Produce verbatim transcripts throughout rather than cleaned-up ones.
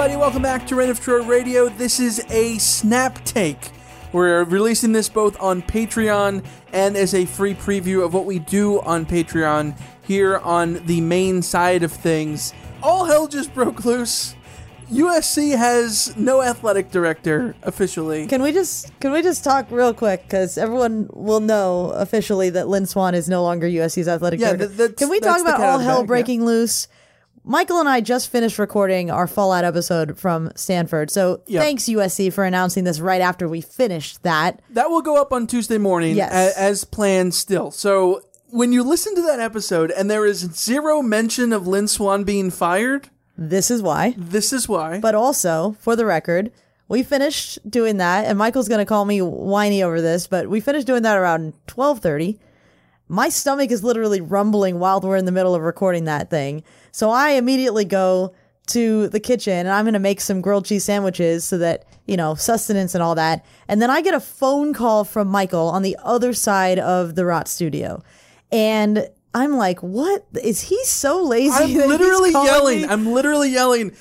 Everybody, welcome back to Reign of Troy Radio. This is a snap take. We're releasing this both on Patreon and as a free preview of what we do on Patreon here on the main side of things. All hell just broke loose. U S C has no athletic director officially. Can we just can we just talk real quick, because everyone will know officially that Lynn Swann is no longer U S C's athletic yeah, director. Th- can we talk about all hell back, breaking yeah. loose? Michael and I just finished recording our Fallout episode from Stanford, so yep. thanks U S C for announcing this right after we finished that. That will go up on Tuesday morning yes. as, as planned still. So when you listen to that episode and there is zero mention of Lynn Swann being fired... This is why. This is why. But also, for the record, we finished doing that, and Michael's going to call me whiny over this, but we finished doing that around twelve thirty. My stomach is literally rumbling while we're in the middle of recording that thing. So I immediately go to the kitchen and I'm going to make some grilled cheese sandwiches so that, you know, sustenance and all that. And then I get a phone call from Michael on the other side of the Rot Studio. And I'm like, what? Is he so lazy? I'm literally yelling. Me? I'm literally yelling,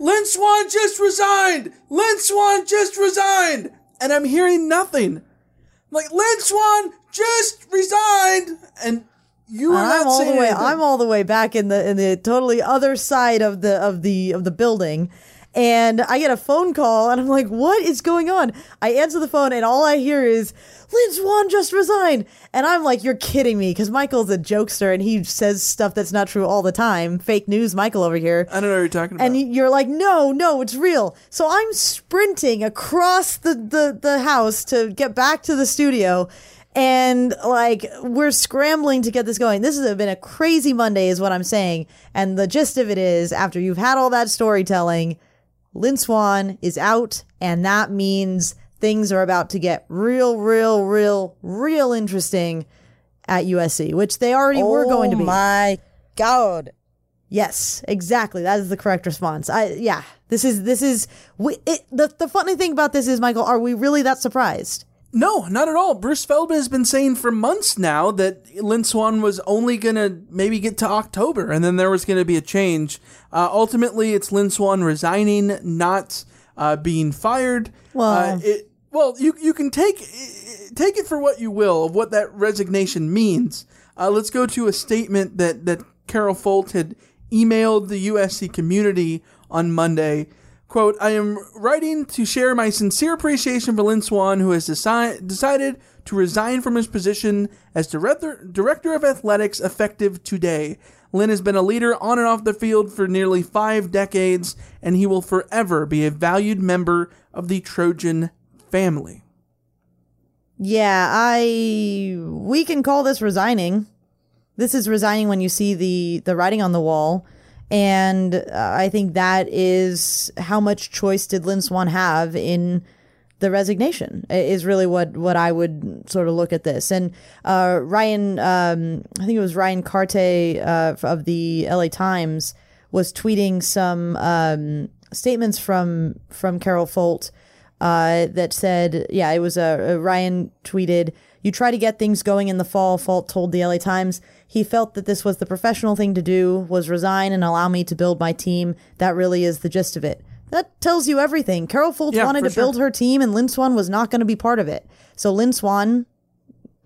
Lynn Swann just resigned. Lynn Swann just resigned. And I'm hearing nothing. I'm like, Lynn Swann just resigned, and you were I'm not all saying the way, I'm all the way back in the in the totally other side of the of the of the building, and I get a phone call, and I'm like, "What is going on?" I answer the phone, and all I hear is, "Lynn Swann just resigned," and I'm like, "You're kidding me," because Michael's a jokester, and he says stuff that's not true all the time. Fake news, Michael over here. I don't know what you're talking about. And you're like, "No, no, it's real." So I'm sprinting across the the, the house to get back to the studio. And, like, we're scrambling to get this going. This has been a crazy Monday is what I'm saying. And the gist of it is, after you've had all that storytelling, Lynn Swann is out. And that means things are about to get real, real, real, real interesting at U S C, which they already oh were going to be. Oh, my God. Yes, exactly. That is the correct response. I Yeah, this is this is we, it, the, the funny thing about this is, Michael, are we really that surprised? No, not at all. Bruce Feldman has been saying for months now that Lynn Swann was only going to maybe get to October, and then there was going to be a change. Uh, ultimately, it's Lynn Swann resigning, not uh, being fired. Well, uh, it, well, you you can take take it for what you will of what that resignation means. Uh, let's go to a statement that, that Carol Folt had emailed the U S C community on Monday. Quote, I am writing to share my sincere appreciation for Lynn Swann, who has deci- decided to resign from his position as director, director of athletics effective today. Lynn has been a leader on and off the field for nearly five decades, and he will forever be a valued member of the Trojan family. Yeah, I we can call this resigning. This is resigning when you see the, the writing on the wall. And uh, I think that is how much choice did Lynn Swann have in the resignation is really what, what I would sort of look at this. And uh, Ryan, um, I think it was Ryan Kartje uh, of the L A Times was tweeting some um, statements from from Carol Folt uh, that said, yeah, it was a uh, Ryan tweeted, you try to get things going in the fall, Folt told the L A Times. He felt that this was the professional thing to do, was resign and allow me to build my team. That really is the gist of it. That tells you everything. Carol Folt yeah, wanted to sure. build her team, and Lynn Swann was not going to be part of it. So Lynn Swann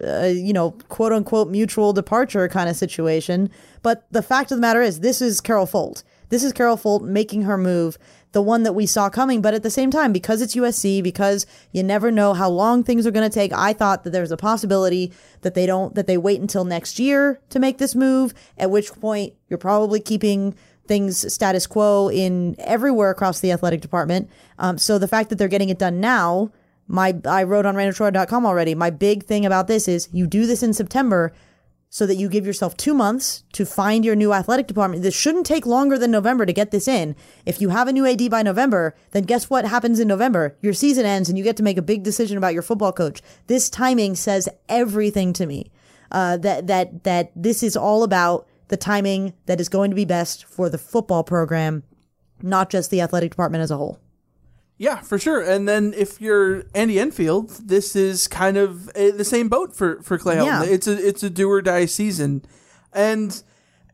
uh, you know, quote unquote mutual departure kind of situation. But the fact of the matter is, this is Carol Folt. This is Carol Folt making her move, the one that we saw coming. But at the same time, because it's U S C, because you never know how long things are going to take, I thought that there was a possibility that they don't, that they wait until next year to make this move, at which point you're probably keeping things status quo in everywhere across the athletic department. Um, so the fact that they're getting it done now, my I wrote on random troyer dot com already, my big thing about this is you do this in September so that you give yourself two months to find your new athletic department. This shouldn't take longer than November to get this in. If you have a new A D by November, then guess what happens in November? Your season ends and you get to make a big decision about your football coach. This timing says everything to me. Uh, that that that this is all about the timing that is going to be best for the football program, not just the athletic department as a whole. Yeah, for sure. And then if you're Andy Enfield, this is kind of a, the same boat for, for Clay Helton. Yeah. It's a it's a do or die season. And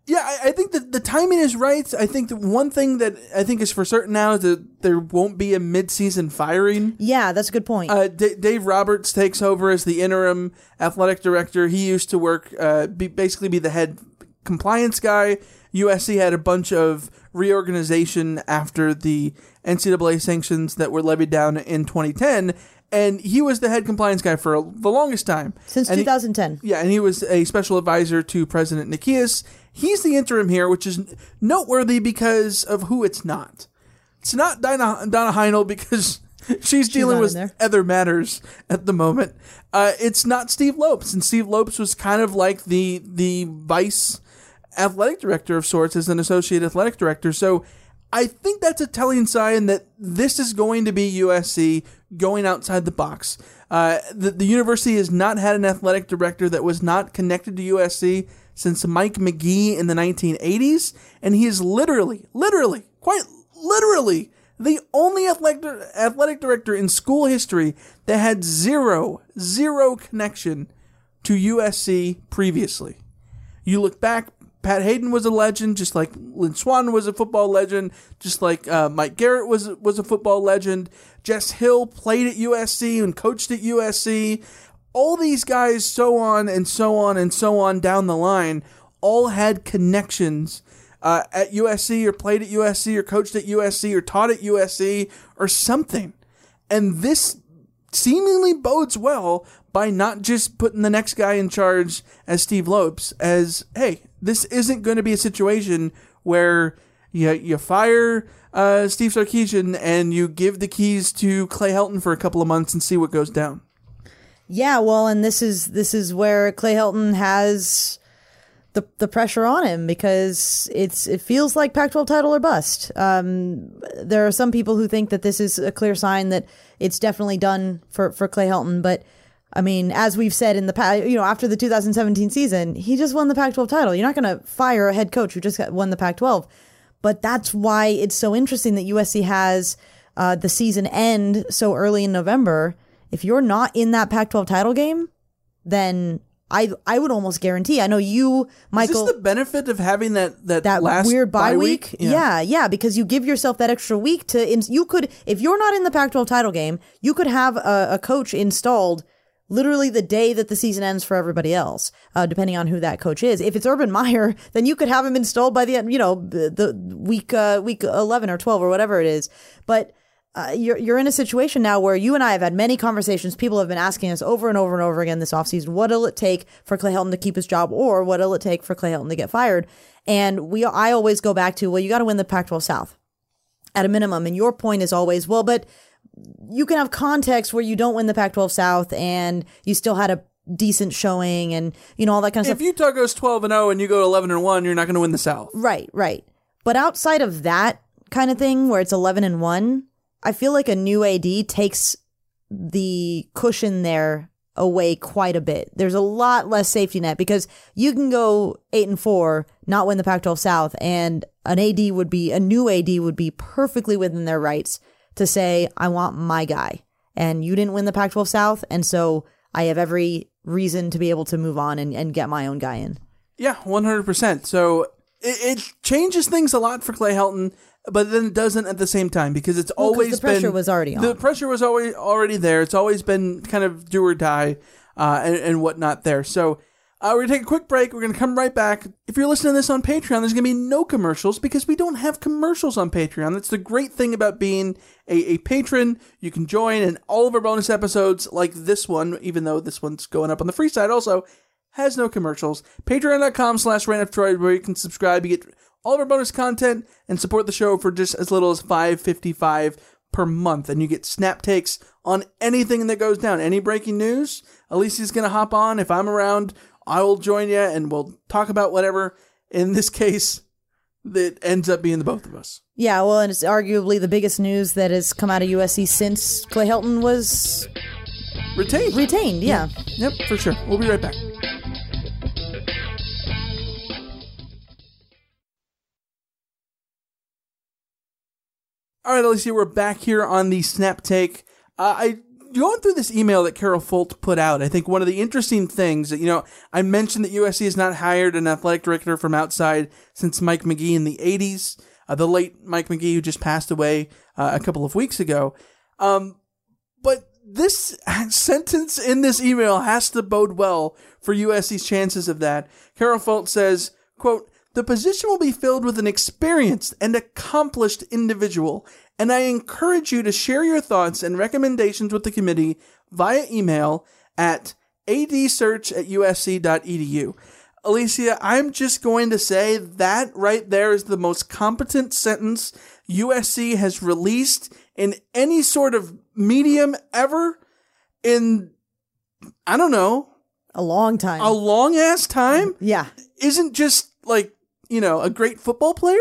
yeah, I, I think that the timing is right. I think the one thing that I think is for certain now is that there won't be a midseason firing. Yeah, that's a good point. Uh, D- Dave Roberts takes over as the interim athletic director. He used to work, uh, be, basically be the head compliance guy. U S C had a bunch of reorganization after the N C double A sanctions that were levied down in twenty ten, and he was the head compliance guy for the longest time. Since and two thousand ten. He, yeah, and he was a special advisor to President Nikias. He's the interim here, which is noteworthy because of who it's not. It's not Donna, Donna Heinel because she's, she's dealing with other matters at the moment. Uh, it's not Steve Lopes, and Steve Lopes was kind of like the the vice athletic director of sorts as an associate athletic director. So I think that's a telling sign that this is going to be U S C going outside the box. Uh, the, the university has not had an athletic director that was not connected to U S C since Mike McGee in the nineteen eighties. And he is literally, literally, quite literally the only athletic, athletic director in school history that had zero, zero connection to U S C previously. You look back, Pat Hayden was a legend, just like Lynn Swann was a football legend, just like uh, Mike Garrett was was a football legend. Jess Hill played at U S C and coached at U S C. All these guys, so on and so on and so on down the line, all had connections uh, at U S C or played at U S C or coached at U S C or taught at U S C or something. And this seemingly bodes well by not just putting the next guy in charge as Steve Lopes, as, hey, this isn't going to be a situation where you you fire uh, Steve Sarkisian and you give the keys to Clay Helton for a couple of months and see what goes down. Yeah, well, and this is this is where Clay Helton has the the pressure on him because it's it feels like Pac twelve title or bust. Um, there are some people who think that this is a clear sign that it's definitely done for for Clay Helton, but I mean, as we've said in the past, you know, after the two thousand seventeen season, he just won the Pac twelve title. You're not going to fire a head coach who just got, won the Pac twelve. But that's why it's so interesting that U S C has uh, the season end so early in November. If you're not in that Pac twelve title game, then I I would almost guarantee. I know you, Michael. Is this the benefit of having that that, that last weird bye, bye week? week? Yeah. yeah, yeah, because you give yourself that extra week to. You could, if you're not in the Pac twelve title game, you could have a, a coach installed literally the day that the season ends for everybody else, uh, depending on who that coach is. If it's Urban Meyer, then you could have him installed by the end, you know, the, the week uh, week eleven or twelve or whatever it is. But uh, you're you're in a situation now where you and I have had many conversations. People have been asking us over and over and over again this offseason, what'll it take for Clay Helton to keep his job, or what'll it take for Clay Helton to get fired? And we I always go back to, well, you got to win the Pac twelve South at a minimum. And your point is always, well, but you can have context where you don't win the Pac twelve South and you still had a decent showing and, you know, all that kind of if stuff. If Utah goes twelve and oh and you go eleven and one, you're not going to win the South. Right, right. But outside of that kind of thing where it's eleven and one, I feel like a new A D takes the cushion there away quite a bit. There's a lot less safety net because you can go eight and four, not win the Pac twelve South, and an A D would be, a new A D would be perfectly within their rights to say, I want my guy, and you didn't win the Pac twelve South, and so I have every reason to be able to move on and, and get my own guy in. Yeah, one hundred percent. So it, it changes things a lot for Clay Helton, but then it doesn't at the same time, because it's well, always the pressure been, was already on. The pressure was always already there. It's always been kind of do or die. uh, and, and whatnot there. So uh, we're going to take a quick break. We're going to come right back. If you're listening to this on Patreon, there's going to be no commercials because we don't have commercials on Patreon. That's the great thing about being a, a patron. You can join, and all of our bonus episodes like this one, even though this one's going up on the free side also, has no commercials. Patreon.com slash RanUpDroid, where you can subscribe. You get all of our bonus content and support the show for just as little as five dollars and fifty-five cents per month. And you get snap takes on anything that goes down. Any breaking news, Alicia's going to hop on. If I'm around, I will join you and we'll talk about whatever. In this case, that ends up being the both of us. Yeah, well, and it's arguably the biggest news that has come out of U S C since Clay Helton was... Retained. Retained, yeah. Yep, for sure. We'll be right back. All right, Alicia, we're back here on the Snap Take. Uh, I going through this email that Carol Folt put out, I think one of the interesting things that, you know, I mentioned that U S C has not hired an athletic director from outside since Mike McGee in the eighties, uh, the late Mike McGee, who just passed away uh, a couple of weeks ago. Um, but this sentence in this email has to bode well for U S C's chances of that. Carol Folt says, quote, "The position will be filled with an experienced and accomplished individual, and I encourage you to share your thoughts and recommendations with the committee via email at adsearch at u s c dot e d u. Alicia, I'm just going to say that right there is the most competent sentence U S C has released in any sort of medium ever in, I don't know. A long time. A long ass time? Yeah. Isn't just like... you know, a great football player?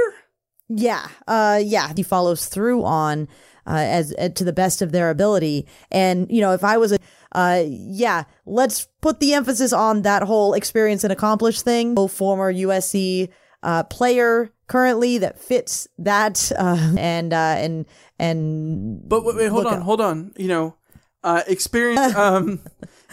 Yeah. Uh, yeah. He follows through on uh, as, as to the best of their ability. And, you know, if I was a, uh, yeah, let's put the emphasis on that whole experience and accomplish thing. A former U S C uh, player currently that fits that. Uh, and, uh, and, and. But wait, wait hold on, up. hold on. You know, uh, experience. Um,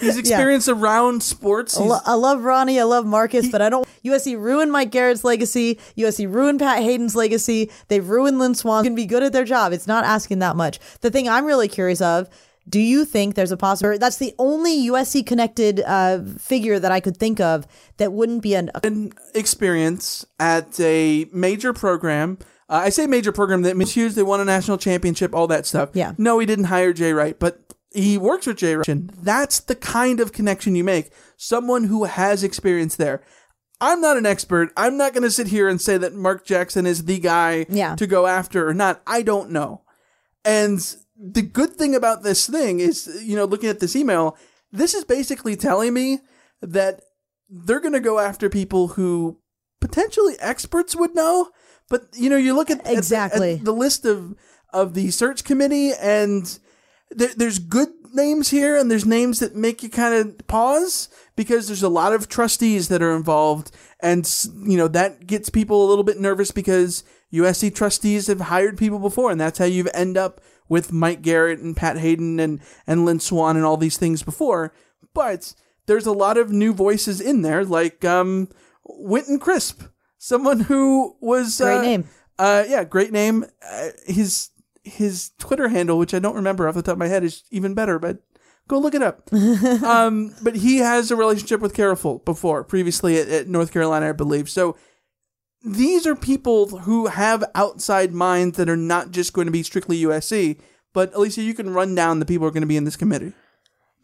He's experienced yeah. around sports. He's, I love Ronnie. I love Marcus, he, but I don't. U S C ruined Mike Garrett's legacy. U S C ruined Pat Hayden's legacy. They've ruined Lynn Swann. They can be good at their job. It's not asking that much. The thing I'm really curious of, do you think there's a possibility? That's the only U S C connected uh, figure that I could think of that wouldn't be an, an experience at a major program. Uh, I say major program, that means huge. They won a national championship, all that stuff. Yeah. No, he didn't hire Jay Wright, but he works with Jay Wright. That's the kind of connection you make. Someone who has experience there. I'm not an expert. I'm not going to sit here and say that Mark Jackson is the guy yeah. to go after or not. I don't know. And the good thing about this thing is, you know, looking at this email, this is basically telling me that they're going to go after people who potentially experts would know. But, you know, you look at, exactly. at, at the list of, of the search committee, and there's good names here, and there's names that make you kind of pause because there's a lot of trustees that are involved, and you know that gets people a little bit nervous because U S C trustees have hired people before, and that's how you end up with Mike Garrett and Pat Hayden and and Lynn Swann and all these things before. But there's a lot of new voices in there, like um, Winston Crisp, someone who was great uh, name, uh, yeah, great name. Uh, his His Twitter handle, which I don't remember off the top of my head, is even better, but go look it up. um, but he has a relationship with Carol Folt before, previously at, at North Carolina, I believe. So these are people who have outside minds that are not just going to be strictly U S C. But Alicia, you can run down the people who are going to be in this committee.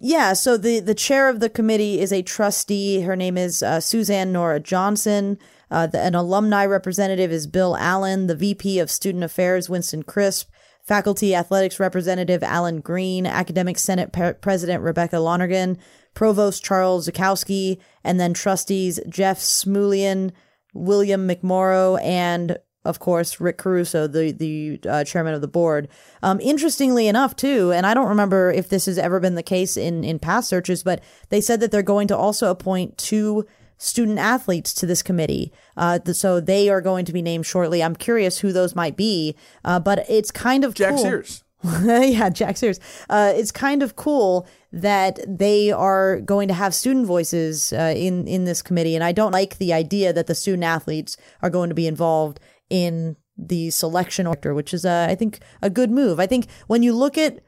Yeah, so the, the chair of the committee is a trustee. Her name is uh, Suzanne Nora Johnson. Uh, the, an alumni representative is Bill Allen. The V P of Student Affairs, Winston Crisp. Faculty Athletics Representative Alan Green, Academic Senate Pre- President Rebecca Lonergan, Provost Charles Zukowski, and then Trustees Jeff Smulian, William McMorrow, and, of course, Rick Caruso, the, the uh, chairman of the board. Um, interestingly enough, too, and I don't remember if this has ever been the case in, in past searches, but they said that they're going to also appoint two student athletes to this committee. Uh, th- so they are going to be named shortly. I'm curious who those might be, uh, but it's kind of Jack cool. Sears. yeah, Jack Sears. Uh, it's kind of cool that they are going to have student voices uh, in, in this committee. And I don't like the idea that the student athletes are going to be involved in the selection order, which is, uh, I think, a good move. I think when you look at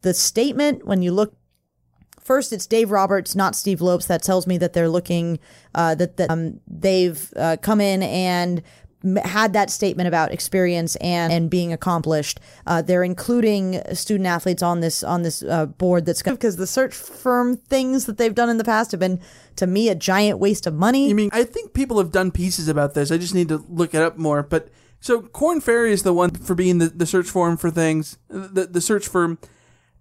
the statement, when you look First, it's Dave Roberts, not Steve Lopes. That tells me that they're looking uh, that, that um, they've uh, come in and had that statement about experience and, and being accomplished. Uh, they're including student athletes on this on this uh, board. That's gonna, because the search firm things that they've done in the past have been, to me, a giant waste of money. I mean, I think people have done pieces about this. I just need to look it up more. But so Korn Ferry is the one for being the, the search firm for things. The, the search firm,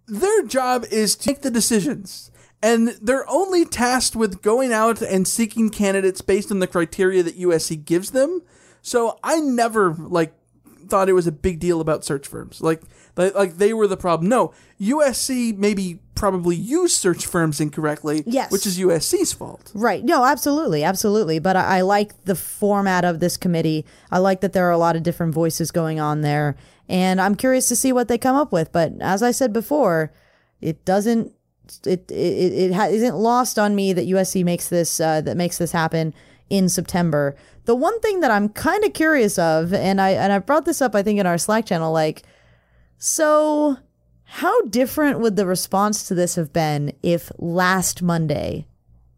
their job is to make the decisions. And they're only tasked with going out and seeking candidates based on the criteria that U S C gives them. So I never, like, thought it was a big deal about search firms. Like, like they were the problem. No, U S C maybe probably used search firms incorrectly, yes, which is U S C's fault. Right. No, absolutely. Absolutely. But I, I like the format of this committee. I like that there are a lot of different voices going on there. And I'm curious to see what they come up with. But as I said before, it doesn't it it, it ha- isn't lost on me that U S C makes this uh, that makes this happen in September. The one thing that I'm kind of curious of, and I and I brought this up, I think, in our Slack channel, like, so how different would the response to this have been if last Monday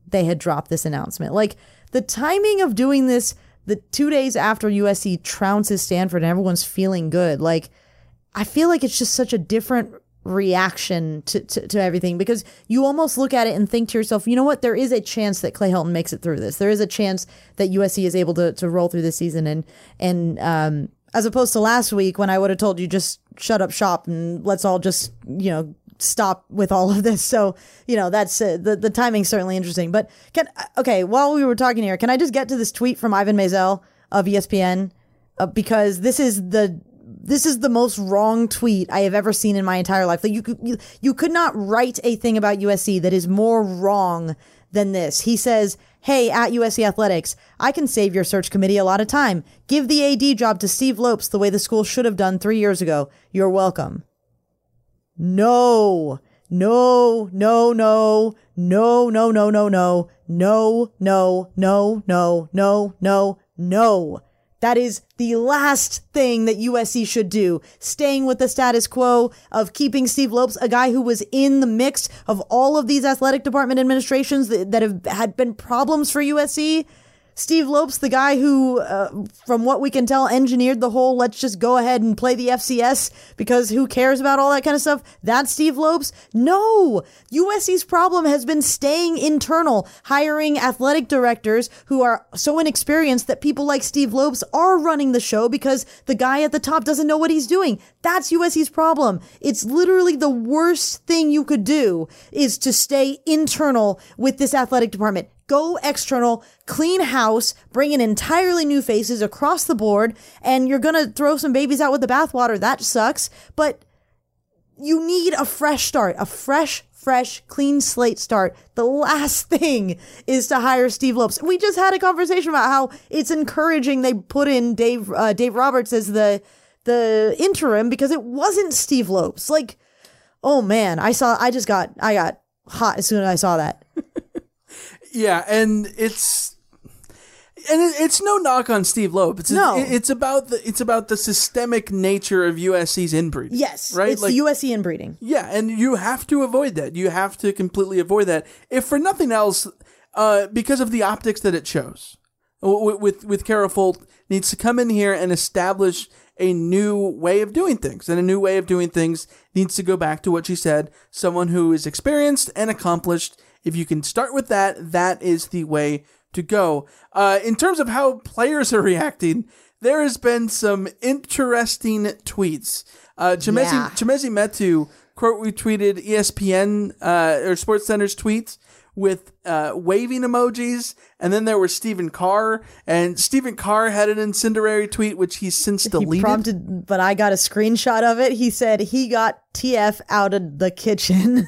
they had dropped this announcement? Like, the timing of doing this, the two days after U S C trounces Stanford and everyone's feeling good, like, I feel like it's just such a different reaction to, to, to everything, because you almost look at it and think to yourself, you know what, there is a chance that Clay Helton makes it through this. There is a chance that U S C is able to, to roll through this season. And, and um, as opposed to last week, when I would have told you, just shut up shop and let's all just, you know, stop with all of this. So, you know, that's uh, the, the timing's certainly interesting. But can, okay, while we were talking here, can I just get to this tweet from Ivan Mazel of E S P N? Uh, because this is the This is the most wrong tweet I have ever seen in my entire life. Like, you, you, you could not write a thing about U S C that is more wrong than this. He says, "Hey, at U S C Athletics, I can save your search committee a lot of time. Give the A D job to Steve Lopes the way the school should have done three years ago. You're welcome." No, no, no, no, no, no, no, no, no, no, no, no, no, no, no, no. That is the last thing that U S C should do. Staying with the status quo of keeping Steve Lopes, a guy who was in the mix of all of these athletic department administrations that, that have had been problems for U S C. Steve Lopes, the guy who, uh, from what we can tell, engineered the whole let's just go ahead and play the F C S because who cares about all that kind of stuff? That's Steve Lopes? No! U S C's problem has been staying internal, hiring athletic directors who are so inexperienced that people like Steve Lopes are running the show because the guy at the top doesn't know what he's doing. That's U S C's problem. It's literally the worst thing you could do is to stay internal with this athletic department. Go external, clean house, bring in entirely new faces across the board, and you're going to throw some babies out with the bathwater. That sucks. But you need a fresh start, a fresh, fresh, clean slate start. The last thing is to hire Steve Lopes. We just had a conversation about how it's encouraging they put in Dave uh, Dave Roberts as the the interim because it wasn't Steve Lopes. Like, oh, man, I saw I just got I got hot as soon as I saw that. Yeah, and it's and it's no knock on Steve Loeb. It's no. it's about the it's about the systemic nature of U S C's inbreeding. Yes, right. It's like, the U S C inbreeding. Yeah, and you have to avoid that. You have to completely avoid that. If for nothing else, uh, because of the optics that it shows, with with, with Carol Folt needs to come in here and establish a new way of doing things, and a new way of doing things needs to go back to what she said: someone who is experienced and accomplished. If you can start with that, that is the way to go. Uh, in terms of how players are reacting, there has been some interesting tweets. Uh, Chimezie, yeah. Chimezie Metu quote retweeted E S P N uh, or SportsCenter's tweets with uh, waving emojis, and then there was Stephen Carr, and Stephen Carr had an incendiary tweet which he's since deleted. He prompted, but I got a screenshot of it. He said he got T F out of the kitchen.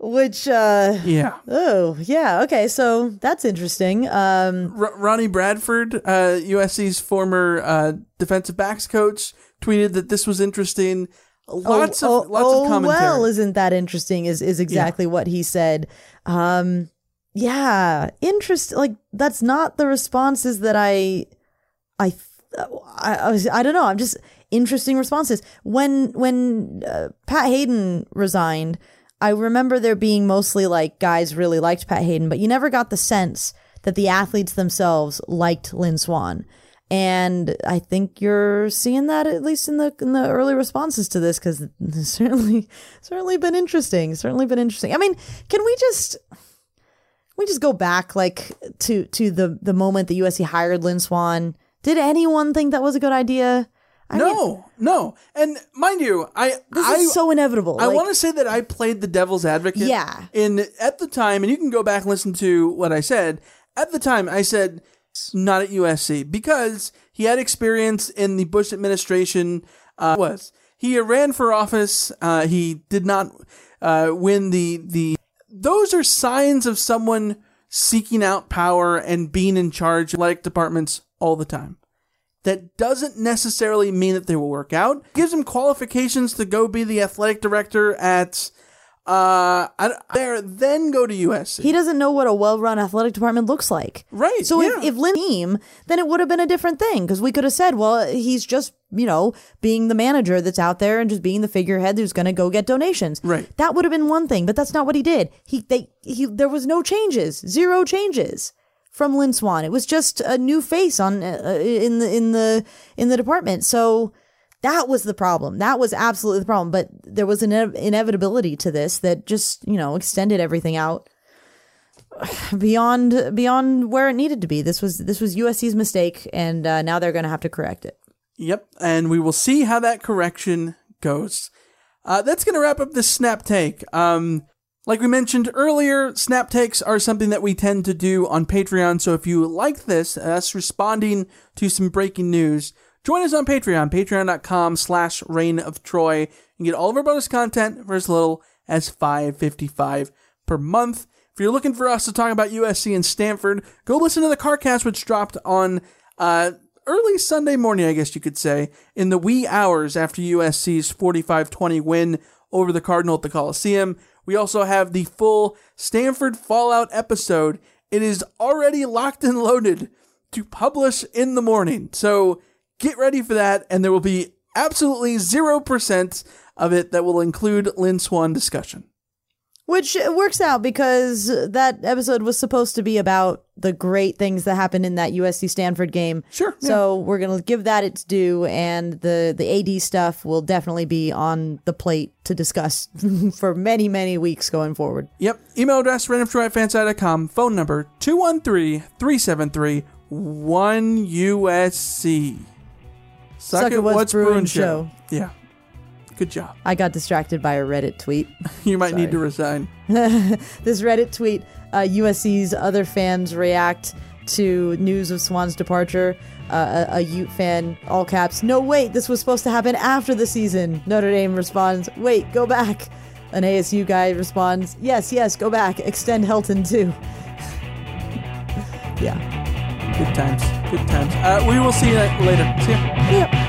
Which, uh, yeah. Oh, yeah. Okay. So that's interesting. Um, R- Ronnie Bradford, uh, U S C's former uh, defensive backs coach, tweeted that this was interesting. Lots oh, of, oh, lots oh, of commentary. Well, isn't that interesting? Is, is exactly yeah. what he said. Um, yeah. Interesting. Like, that's not the responses that I, I, I, I, was, I don't know. I'm just interesting responses. When, when uh, Pat Hayden resigned, I remember there being mostly like guys really liked Pat Hayden, but you never got the sense that the athletes themselves liked Lynn Swann. And I think you're seeing that at least in the in the early responses to this, because it's certainly, certainly been interesting. Certainly been interesting. I mean, can we just we just go back like to to the the moment that U S C hired Lynn Swann? Did anyone think that was a good idea? I no, mean, no. And mind you, I this I, is so inevitable. I like, want to say that I played the devil's advocate. Yeah. In at the time, and you can go back and listen to what I said at the time. I said, not at U S C, because he had experience in the Bush administration. Uh, was he ran for office? Uh, he did not uh, win the the. Those are signs of someone seeking out power and being in charge of athletic departments all the time. That doesn't necessarily mean that they will work out. It gives him qualifications to go be the athletic director at. Uh, I, there, then go to U S C. He doesn't know what a well-run athletic department looks like. Right. So yeah. if, if Lynn team, then it would have been a different thing, because we could have said, well, he's just, you know, being the manager that's out there and just being the figurehead who's going to go get donations. Right. That would have been one thing, but that's not what he did. He, they, he, there was no changes, zero changes from Lynn Swann. It was just a new face on uh, in the in the in the department. So. That was the problem. That was absolutely the problem. But there was an ine- inevitability to this that just, you know, extended everything out beyond beyond where it needed to be. This was this was U S C's mistake, and uh, now they're going to have to correct it. Yep, and we will see how that correction goes. Uh, that's going to wrap up this snap take. Um, like we mentioned earlier, snap takes are something that we tend to do on Patreon. So if you like this, us responding to some breaking news, join us on Patreon, patreon.com slash Reign of Troy. You can get all of our bonus content for as little as five dollars and fifty-five cents per month. If you're looking for us to talk about U S C and Stanford, go listen to the CarCast, which dropped on uh, early Sunday morning, I guess you could say, in the wee hours after U S C's forty-five twenty win over the Cardinal at the Coliseum. We also have the full Stanford Fallout episode. It is already locked and loaded to publish in the morning. So get ready for that, and there will be absolutely zero percent of it that will include Lynn Swann discussion. Which works out, because that episode was supposed to be about the great things that happened in that U S C-Stanford game. Sure. So yeah. We're going to give that its due, and the, the A D stuff will definitely be on the plate to discuss for many, many weeks going forward. Yep. Email address, reign of troy at fansite dot com. Phone number, two one three, three seven three, one U S C. Suck, Suck It What's, What's Brewing show. show. Yeah. Good job. I got distracted by a Reddit tweet. You might Sorry. need to resign. This Reddit tweet, uh, U S C's other fans react to news of Swann's departure. Uh, a, a Ute fan, all caps, no, wait, this was supposed to happen after the season. Notre Dame responds, wait, go back. An A S U guy responds, yes, yes, go back. Extend Helton too. Yeah. Good times. Good times. Uh, we will see you later. See ya. Yeah.